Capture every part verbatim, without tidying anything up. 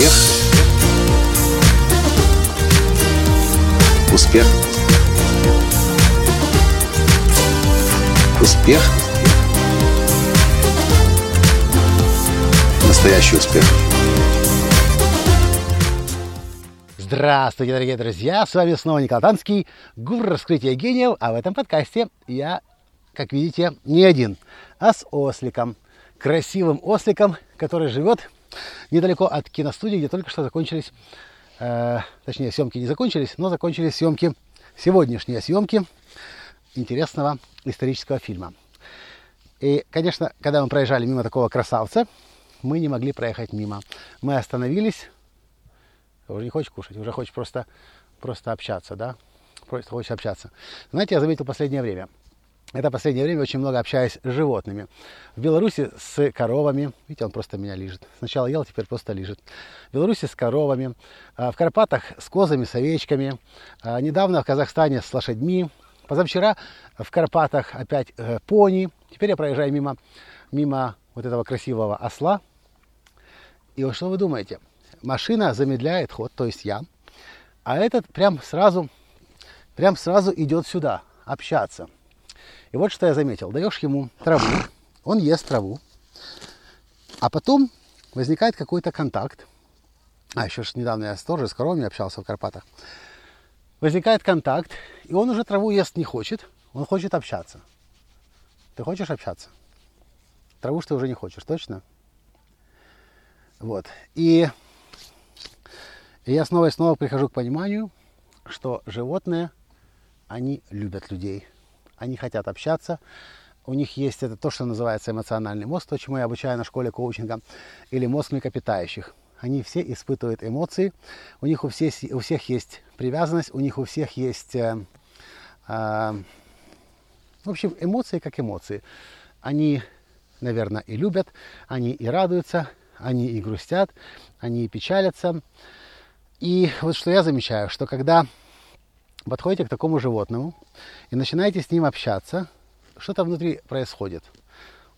Успех. Успех. Успех. Настоящий успех. Здравствуйте, дорогие друзья! С вами снова Николай Латанский, гуру раскрытия гениев. А в этом подкасте я, как видите, не один, а с осликом. Красивым осликом, который живет недалеко от киностудии, где только что закончились, э, точнее, съемки не закончились, но закончились съемки, сегодняшние съемки интересного исторического фильма. И, конечно, когда мы проезжали мимо такого красавца, мы не могли проехать мимо. Мы остановились. Уже не хочешь кушать, уже хочешь просто, просто общаться, да? Просто хочешь общаться. Знаете, я заметил в последнее время. Это последнее время очень много общаюсь с животными. В Беларуси с коровами. Видите, он просто меня лижет. Сначала ел, теперь просто лижет. В Беларуси с коровами. В Карпатах с козами, с овечками. Недавно в Казахстане с лошадьми. Позавчера в Карпатах опять пони. Теперь я проезжаю мимо, мимо вот этого красивого осла. И вот что вы думаете? Машина замедляет ход, то есть я. А этот прям сразу, прям сразу идет сюда общаться. И вот что я заметил. Даешь ему траву, он ест траву, а потом возникает какой-то контакт. А еще ж недавно я тоже с коровами общался в Карпатах. Возникает контакт, и он уже траву ест не хочет, он хочет общаться. Ты хочешь общаться? Траву ж ты уже не хочешь, точно? Вот. И, и я снова и снова прихожу к пониманию, что животные, они любят людей. Они хотят общаться, у них есть это то, что называется эмоциональный мозг, то, чему я обучаю на школе коучинга, или мозг млекопитающих. Они все испытывают эмоции, у них у всех, у всех есть привязанность, у них у всех есть, э, э, в общем, эмоции как эмоции. Они, наверное, и любят, они и радуются, они и грустят, они и печалятся. И вот что я замечаю, что когда подходите к такому животному и начинаете с ним общаться, что-то внутри происходит.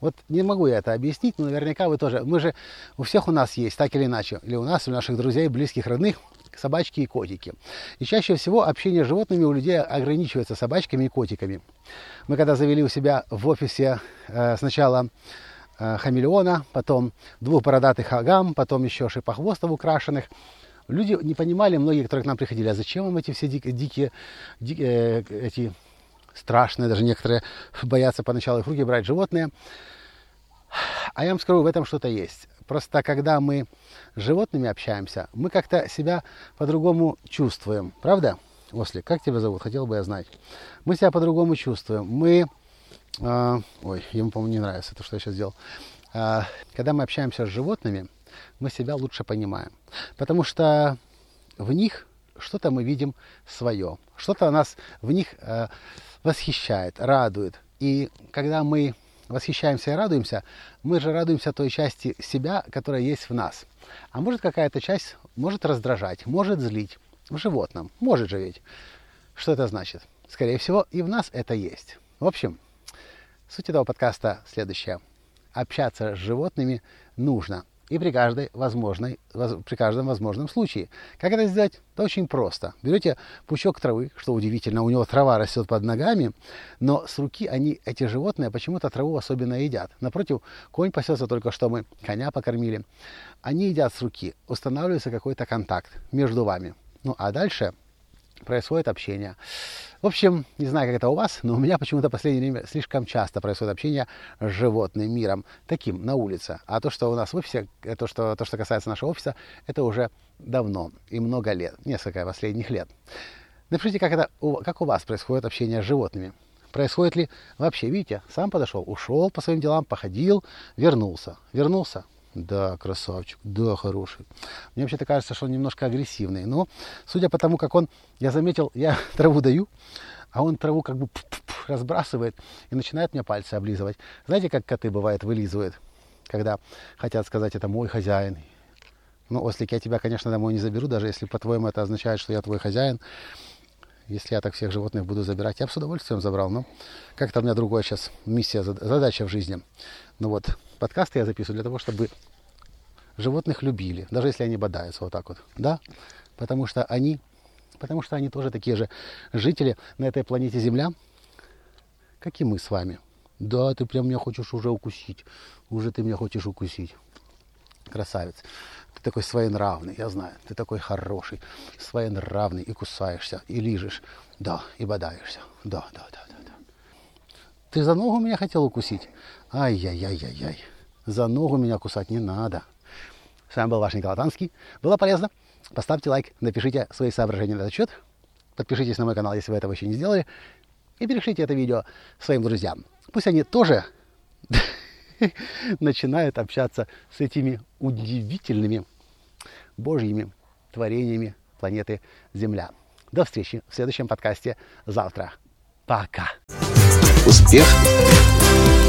Вот не могу я это объяснить, но наверняка вы тоже. Мы же, у всех у нас есть, так или иначе, или у нас, у наших друзей, близких, родных, собачки и котики. И чаще всего общение с животными у людей ограничивается собачками и котиками. Мы когда завели у себя в офисе э, сначала э, хамелеона, потом двух бородатых агам, потом еще шипохвостов украшенных, люди не понимали, многие, которые к нам приходили, а зачем им эти все дикие, дикие, дикие эти страшные, даже некоторые боятся поначалу их руки брать животные. А я вам скажу, в этом что-то есть. Просто когда мы с животными общаемся, мы как-то себя по-другому чувствуем. Правда? Ослик, как тебя зовут? Хотел бы я знать. Мы себя по-другому чувствуем. Мы... Э, ой, ему, по-моему, не нравится то, что я сейчас сделал. Э, когда мы общаемся с животными, мы себя лучше понимаем, потому что в них что-то мы видим свое, что-то нас в них э, восхищает, радует. И когда мы восхищаемся и радуемся, мы же радуемся той части себя, которая есть в нас. А может, какая-то часть может раздражать, может злить в животном, может же ведь. Что это значит? Скорее всего, и в нас это есть. В общем, суть этого подкаста следующая. Общаться с животными нужно. И при, каждой возможной, при каждом возможном случае. Как это сделать? Это очень просто. Берете пучок травы, что удивительно, у него трава растет под ногами, но с руки они, эти животные, почему-то траву особенно едят. Напротив, конь пасется, только что мы коня покормили. Они едят с руки, устанавливается какой-то контакт между вами. Ну а дальше происходит общение. В общем, не знаю, как это у вас, но у меня почему-то в последнее время слишком часто происходит общение с животным миром, таким, на улице. А то, что у нас в офисе, то, что, то, что касается нашего офиса, это уже давно и много лет, несколько последних лет. Напишите, как, это, как у вас происходит общение с животными. Происходит ли вообще, видите, сам подошел, ушел по своим делам, походил, вернулся, вернулся. Да, красавчик, да, хороший. Мне вообще-то кажется, что он немножко агрессивный. Но судя по тому, как он, я заметил, я траву даю, а он траву как бы разбрасывает и начинает мне пальцы облизывать. Знаете, как коты бывает вылизывают, когда хотят сказать, это мой хозяин. Ну, ослик, я тебя, конечно, домой не заберу, даже если по-твоему это означает, что я твой хозяин. Если я так всех животных буду забирать, я бы с удовольствием забрал, но как-то у меня другая сейчас миссия, задача в жизни. Ну вот, подкасты я записываю для того, чтобы животных любили, даже если они бодаются вот так вот, да, потому что они, потому что они тоже такие же жители на этой планете Земля, как и мы с вами. Да, ты прям меня хочешь уже укусить, уже ты меня хочешь укусить, красавец. Ты такой своенравный, я знаю, ты такой хороший, своенравный, и кусаешься, и лижешь, да, и бодаешься, да, да, да, да, да. Ты за ногу меня хотел укусить? Ай-яй-яй-яй-яй. За ногу меня кусать не надо. С вами был ваш Николай Латанский. Было полезно? Поставьте лайк, напишите свои соображения на этот счет. Подпишитесь на мой канал, если вы этого еще не сделали. И перешлите это видео своим друзьям. Пусть они тоже начинают общаться с этими удивительными божьими творениями планеты Земля. До встречи в следующем подкасте завтра. Пока! Успех!